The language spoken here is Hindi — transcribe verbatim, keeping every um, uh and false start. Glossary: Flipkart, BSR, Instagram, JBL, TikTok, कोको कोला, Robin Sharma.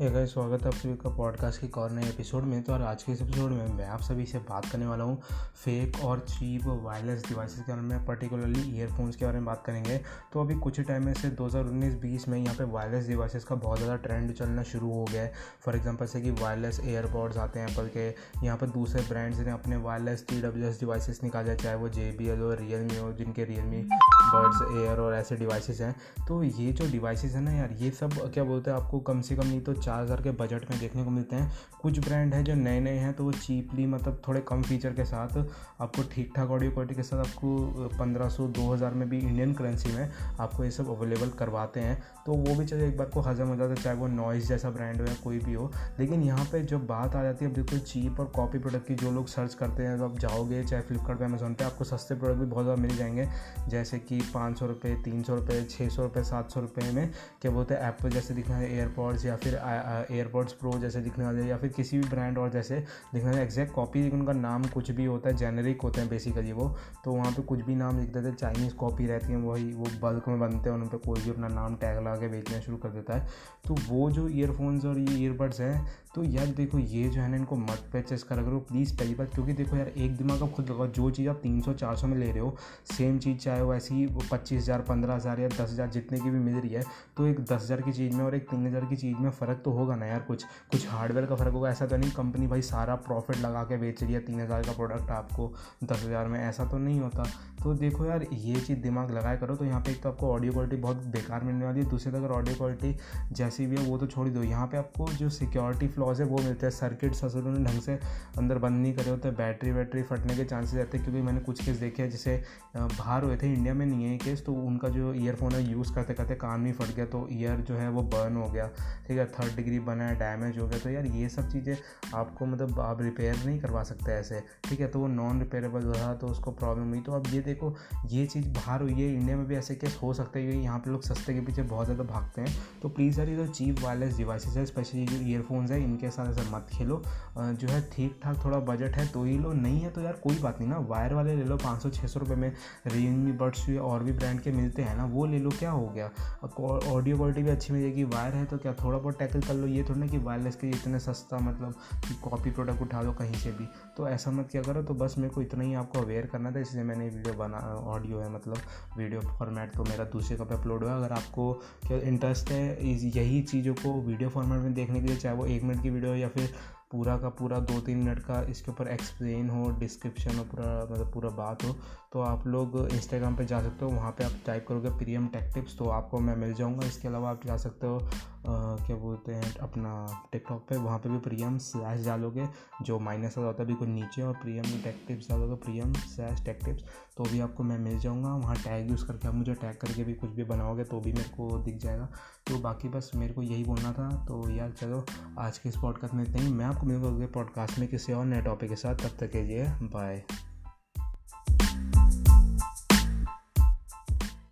ये गाइस स्वागत है आप सभी का पॉडकास्ट के और नए एपिसोड में। तो और आज के इस एपिसोड में मैं आप सभी से बात करने वाला हूँ फेक और चीप वायरलेस डिवाइसेस के बारे में, पर्टिकुलरली ईयरफोन्स के बारे में बात करेंगे। तो अभी कुछ ही टाइम में से दो हज़ार उन्नीस बीस में यहाँ पे वायरलेस डिवाइसेस का बहुत ज़्यादा ट्रेंड चलना शुरू हो गया है। फॉर एग्जांपल से कि वायरलेस एयरपॉड्स आते हैं एप्पल के, यहाँ पर दूसरे ब्रांड्स ने अपने wireless T W S devices निकाले, चाहे वो जे बी एल हो, रियलमी हो, जिनके रियलमी बड्स एयर और ऐसे डिवाइसेस हैं। तो ये जो डिवाइसेस हैं ना यार, ये सब क्या बोलते हैं, आपको कम से कम नहीं तो चार हज़ार के बजट में देखने को मिलते हैं। कुछ ब्रांड है जो नए नए हैं तो वो चीपली, मतलब थोड़े कम फीचर के साथ आपको ठीक ठाक ऑडियो क्वालिटी के साथ आपको पंद्रह सौ दो हज़ार में भी इंडियन करेंसी में आपको ये सब अवेलेबल करवाते हैं। तो वो भी चलिए एक बार को हजम हो जाता है, चाहे वो नॉइज़ जैसा ब्रांड हो या कोई भी हो। लेकिन यहाँ पे जब बात आ जाती है बिल्कुल चीप और कॉपी प्रोडक्ट की, जो लोग सर्च करते हैं, तो आप जाओगे चाहे फ्लिपकार्ट पे, अमेज़ॉन पे, आपको सस्ते प्रोडक्ट भी बहुत ज़्यादा मिल जाएंगे, जैसे कि पाँच सौ रुपये तीन सौ रुपये छः सौ रुपये सात सौ रुपये में क्या बोलते हैं एप्पल जैसे दिखने वाले एयरपॉड्स या फिर एयरपॉड्स प्रो जैसे दिखने वाले या फिर किसी भी ब्रांड और जैसे दिखने वाले एग्जैक्ट कॉपी, लेकिन उनका नाम कुछ भी होता है, जेनेरिक होते हैं बेसिकली वो। तो वहाँ पे कुछ भी नाम लिख देते हैं, चाइनीज़ कॉपी रहती है, वही वो बल्क में बनते हैं, उन पर कोई भी अपना नाम टैग लगा के बेचना शुरू कर देता है। तो वो जो ईयरफोन्स और ये ईयरबड्स हैं, तो यार देखो ये जो है ना, इनको मत परचेस करा करो प्लीज़ पहली बात। क्योंकि देखो यार, एक दिमाग आप खुद लगाओ, जो चीज़ आप तीन सौ चार सौ में ले रहे हो, सेम चीज़ चाहे वो ऐसी पच्चीस हज़ार, पंद्रह हज़ार या दस हज़ार जितने की भी मिल रही है, तो एक दस हज़ार की चीज़ में और एक तीन हज़ार की चीज़ में फ़र्क तो होगा ना यार, कुछ कुछ हार्डवेयर का फ़र्क होगा। ऐसा तो नहीं कंपनी भाई सारा प्रॉफिट लगा के बेच रही है, तीन हज़ार का प्रोडक्ट आपको दस हज़ार में, ऐसा तो नहीं होता। तो देखो यार ये चीज़ दिमाग लगाया करो। तो यहाँ पे एक तो आपको ऑडियो क्वालिटी बहुत बेकार मिलने वाली है, दूसरी तो अगर ऑडियो क्वालिटी जैसी भी है वो तो छोड़ दो, यहाँ पे आपको जो सिक्योरिटी फ्लॉज है वो मिलते हैं। सर्किट्स असल में ढंग से अंदर बंद नहीं करे होते, बैटरी वैटरी फटने के चांसेस रहते हैं। क्योंकि मैंने कुछ केस देखे हैं जिसे बाहर हुए थे, इंडिया में नहीं है केस, तो उनका जो ईयरफोन है यूज़ करते करते कान भी फट गया, तो ईयर जो है वो बर्न हो गया, ठीक है, थर्ड डिग्री बना है, डैमेज हो गया। तो यार ये सब चीज़ें आपको, मतलब आप रिपेयर नहीं करवा सकते ऐसे, ठीक है, तो वो नॉन रिपेयरेबल रहा, तो उसको प्रॉब्लम हुई। तो अब ये देखो ये चीज़ बाहर हुई है, इंडिया में भी ऐसे केस हो सकते हैं, क्योंकि यहाँ पे लोग सस्ते के पीछे बहुत ज़्यादा भागते हैं। तो प्लीज़ यार ये जो चीप वायरलेस डिवाइसेस है, स्पेशली जो ईयरफोन्स है, इनके साथ ऐसा मत खेलो। जो है ठीक ठाक थोड़ा बजट है तो ही लो, नहीं है तो यार कोई बात नहीं ना, वायर वाले ले लो, पाँच सौ छः सौ रुपये में रियलमी बड्स और भी ब्रांड के मिलते हैं ना, वो ले लो, क्या हो गया। ऑडियो क्वालिटी भी अच्छी मिलेगी, वायर है तो क्या थोड़ा बहुत टैकल कर लो। ये थोड़ा ना कि वायरलेस के इतने सस्ता, मतलब कि कॉपी प्रोडक्ट उठा लो कहीं से भी, तो ऐसा मत क्या करो। तो बस मेरे को इतना ही आपको अवेयर करना था, इसलिए मैंने वीडियो बना, ऑडियो है मतलब वीडियो फॉर्मेट, तो मेरा दूसरे का पे अपलोड हुआ। अगर आपको क्या इंटरेस्ट है यही चीज़ों को वीडियो फॉर्मेट में देखने के लिए, चाहे वो एक मिनट की वीडियो या फिर पूरा का पूरा दो तीन मिनट का इसके ऊपर एक्सप्लेन हो, डिस्क्रिप्शन हो, पूरा मतलब पूरा बात हो, तो आप लोग इंस्टाग्राम पे जा सकते हो। वहाँ पे आप टाइप करोगे प्रीमियम टेक टिप्स, तो आपको मैं मिल जाऊँगा। इसके अलावा आप जा सकते हो आ, क्या बोलते हैं अपना टिकटॉक पे, वहाँ पे भी प्रीमियम स्लैश डालोगे, जो माइनस आता है बिल्कुल नीचे, और प्रीमियम टेक टिप्स डालोगे, प्रीमियम स्लैश टेक टिप्स, तो भी आपको मैं मिल जाऊँगा। वहाँ टैग यूज़ करके आप मुझे टैग करके भी कुछ भी बनाओगे तो भी मेरे को दिख जाएगा। तो बाकी बस मेरे को यही बोलना था। तो यार चलो आज के इस पॉडकास्ट में इतना ही, मैं आपको मिलूँगा पॉडकास्ट में किसी और नए टॉपिक के साथ, तब तक के लिए बाय।